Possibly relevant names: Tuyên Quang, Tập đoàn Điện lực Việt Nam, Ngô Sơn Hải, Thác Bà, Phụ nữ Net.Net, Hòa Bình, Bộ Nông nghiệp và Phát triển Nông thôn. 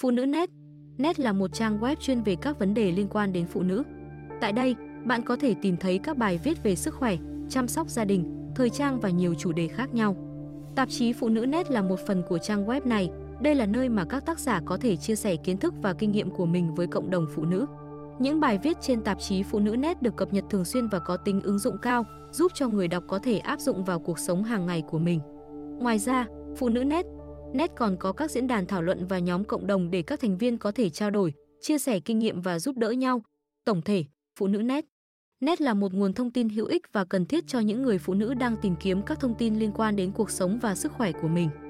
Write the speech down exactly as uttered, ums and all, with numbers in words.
Phụ nữ Net.Net là một trang web chuyên về các vấn đề liên quan đến phụ nữ. Tại đây, bạn có thể tìm thấy các bài viết về sức khỏe, chăm sóc gia đình, thời trang và nhiều chủ đề khác nhau. Tạp chí Phụ nữ Net là một phần của trang web này. Đây là nơi mà các tác giả có thể chia sẻ kiến thức và kinh nghiệm của mình với cộng đồng phụ nữ. Những bài viết trên tạp chí Phụ nữ Net được cập nhật thường xuyên và có tính ứng dụng cao, giúp cho người đọc có thể áp dụng vào cuộc sống hàng ngày của mình. Ngoài ra, Phụ nữ Net.Net còn có các diễn đàn thảo luận và nhóm cộng đồng để các thành viên có thể trao đổi, chia sẻ kinh nghiệm và giúp đỡ nhau. Tổng thể, Phụ nữ Net.Net là một nguồn thông tin hữu ích và cần thiết cho những người phụ nữ đang tìm kiếm các thông tin liên quan đến cuộc sống và sức khỏe của mình.